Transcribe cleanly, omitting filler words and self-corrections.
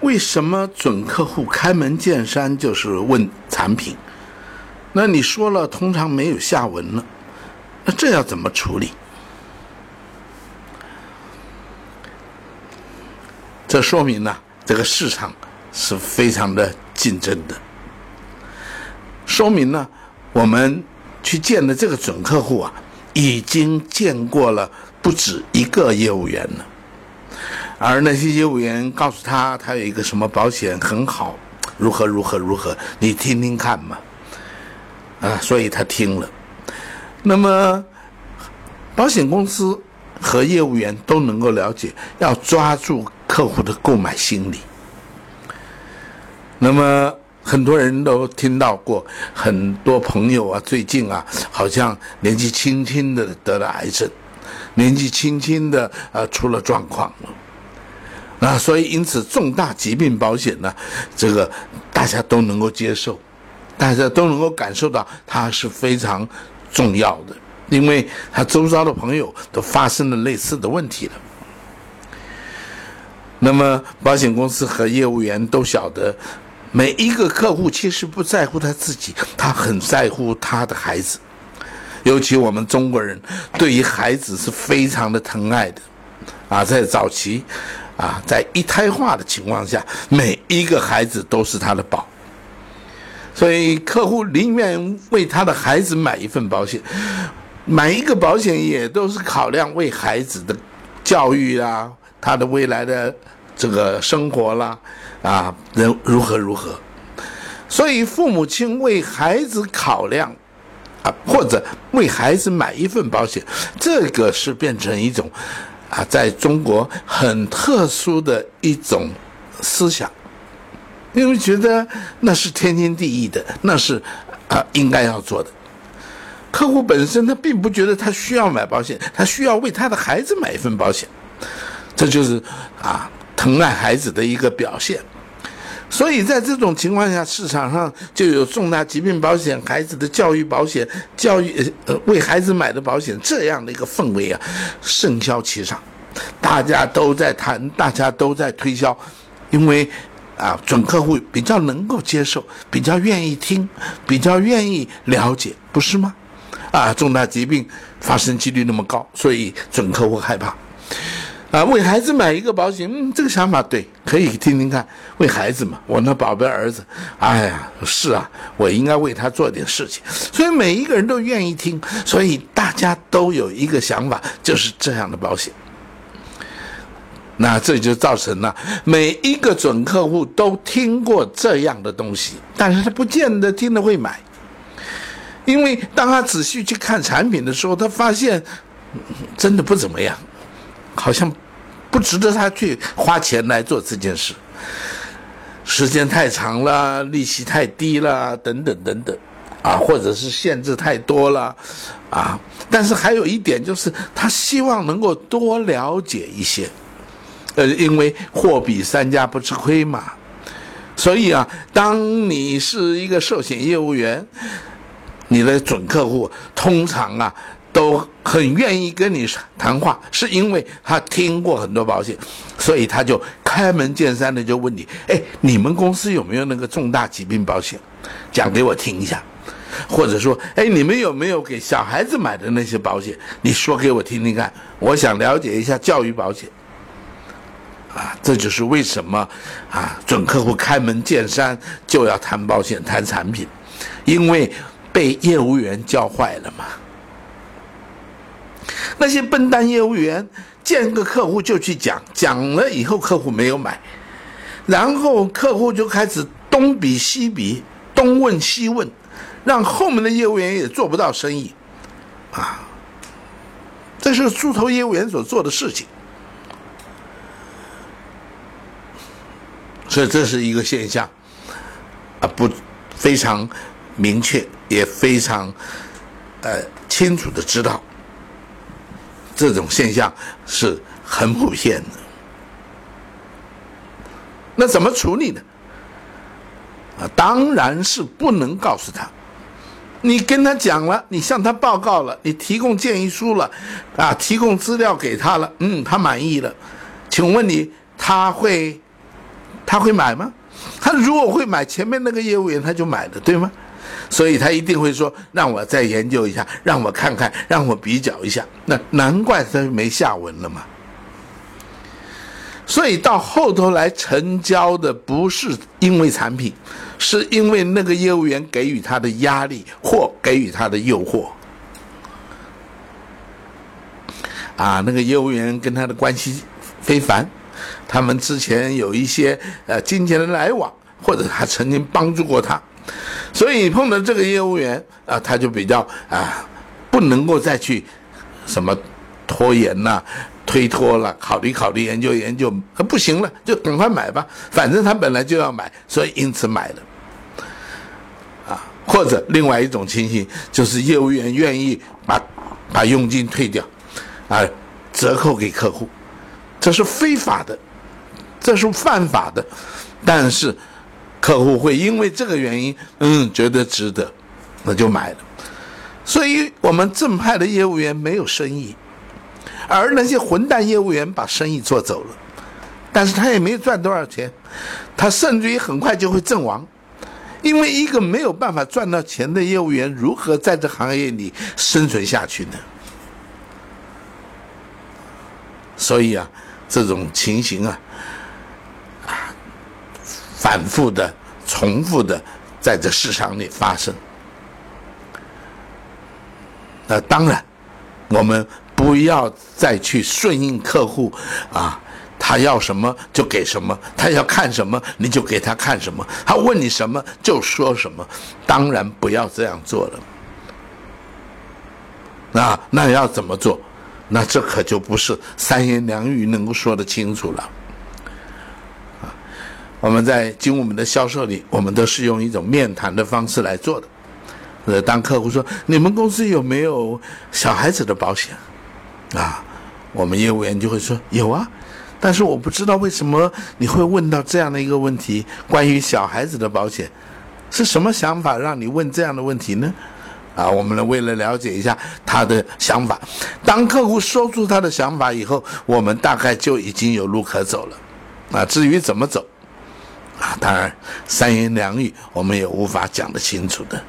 为什么准客户开门见山就是问产品？那你说了通常没有下文了，那这要怎么处理？这说明呢，这个市场是非常的竞争的，说明呢我们去见的这个准客户啊，已经见过了不止一个业务员了，而那些业务员告诉他，他有一个什么保险很好，如何如何如何，你听听看嘛，所以他听了。那么保险公司和业务员都能够了解，要抓住客户的购买心理。那么很多人都听到过，很多朋友啊，最近啊，好像年纪轻轻的得了癌症，年纪轻轻的出了状况了。所以因此重大疾病保险呢，这个大家都能够接受，大家都能够感受到它是非常重要的，因为他周遭的朋友都发生了类似的问题了。那么保险公司和业务员都晓得，每一个客户其实不在乎他自己，他很在乎他的孩子，尤其我们中国人对于孩子是非常的疼爱的在早期在一胎化的情况下，每一个孩子都是他的宝，所以客户宁愿为他的孩子买一份保险，买一个保险也都是考量为孩子的教育啦，他的未来的这个生活啦，如何如何。所以父母亲为孩子考量或者为孩子买一份保险，这个是变成一种在中国很特殊的一种思想，因为觉得那是天经地义的，那是应该要做的。客户本身他并不觉得他需要买保险，他需要为他的孩子买一份保险，这就是疼爱孩子的一个表现。所以在这种情况下，市场上就有重大疾病保险、孩子的教育保险、教育为孩子买的保险，这样的一个氛围盛嚣其上，大家都在谈，大家都在推销，因为准客户比较能够接受，比较愿意听，比较愿意了解，不是吗？重大疾病发生几率那么高，所以准客户害怕。为孩子买一个保险，这个想法对，可以听听看，为孩子嘛，我那宝贝儿子，是我应该为他做点事情，所以每一个人都愿意听，所以大家都有一个想法，就是这样的保险。那这就造成了每一个准客户都听过这样的东西，但是他不见得听得会买，因为当他仔细去看产品的时候，他发现真的不怎么样，好像不值得他去花钱来做这件事，时间太长了，利息太低了，等等等等或者是限制太多了但是还有一点，就是他希望能够多了解一些，因为货比三家不吃亏嘛。所以当你是一个寿险业务员，你的准客户通常都很愿意跟你谈话，是因为他听过很多保险，所以他就开门见山的就问你，你们公司有没有那个重大疾病保险，讲给我听一下，或者说你们有没有给小孩子买的那些保险，你说给我听听看，我想了解一下教育保险。这就是为什么准客户开门见山就要谈保险谈产品，因为被业务员教坏了嘛。那些笨蛋业务员见个客户就去讲了以后客户没有买，然后客户就开始东比西比，东问西问，让后面的业务员也做不到生意这是猪头业务员所做的事情。所以这是一个现象不非常明确也非常清楚的知道，这种现象是很普遍的。那怎么处理呢？当然是不能告诉他，你跟他讲了，你向他报告了，你提供建议书了提供资料给他了，他满意了，请问你他会他会买吗？他如果会买，前面那个业务员他就买了，对吗？所以他一定会说让我再研究一下，让我看看，让我比较一下。那难怪他没下文了嘛。所以到后头来成交的不是因为产品，是因为那个业务员给予他的压力或给予他的诱惑啊，那个业务员跟他的关系非凡，他们之前有一些金钱的来往，或者他曾经帮助过他，所以碰到这个业务员啊，他就比较不能够再去什么拖延呐、推脱了，考虑考虑，研究研究，不行了，就赶快买吧，反正他本来就要买，所以因此买了，啊，或者另外一种情形就是业务员愿意把佣金退掉，啊，折扣给客户，这是非法的，这是犯法的，但是客户会因为这个原因，觉得值得，那就买了，所以我们正派的业务员没有生意。而那些混蛋业务员把生意做走了，但是他也没赚多少钱，他甚至于很快就会阵亡，因为一个没有办法赚到钱的业务员如何在这行业里生存下去呢？所以啊，这种情形反复的重复的在这市场里发生。那当然我们不要再去顺应客户啊，他要什么就给什么，他要看什么你就给他看什么，他问你什么就说什么，当然不要这样做了。那要怎么做？那这可就不是三言两语能够说得清楚了。我们在经我们的销售里，我们都是用一种面谈的方式来做的。当客户说你们公司有没有小孩子的保险啊，我们业务员就会说有啊，但是我不知道为什么你会问到这样的一个问题，关于小孩子的保险，是什么想法让你问这样的问题呢？啊，我们为了了解一下他的想法，当客户说出他的想法以后，我们大概就已经有路可走了。啊，至于怎么走，啊，当然三言两语我们也无法讲得清楚的。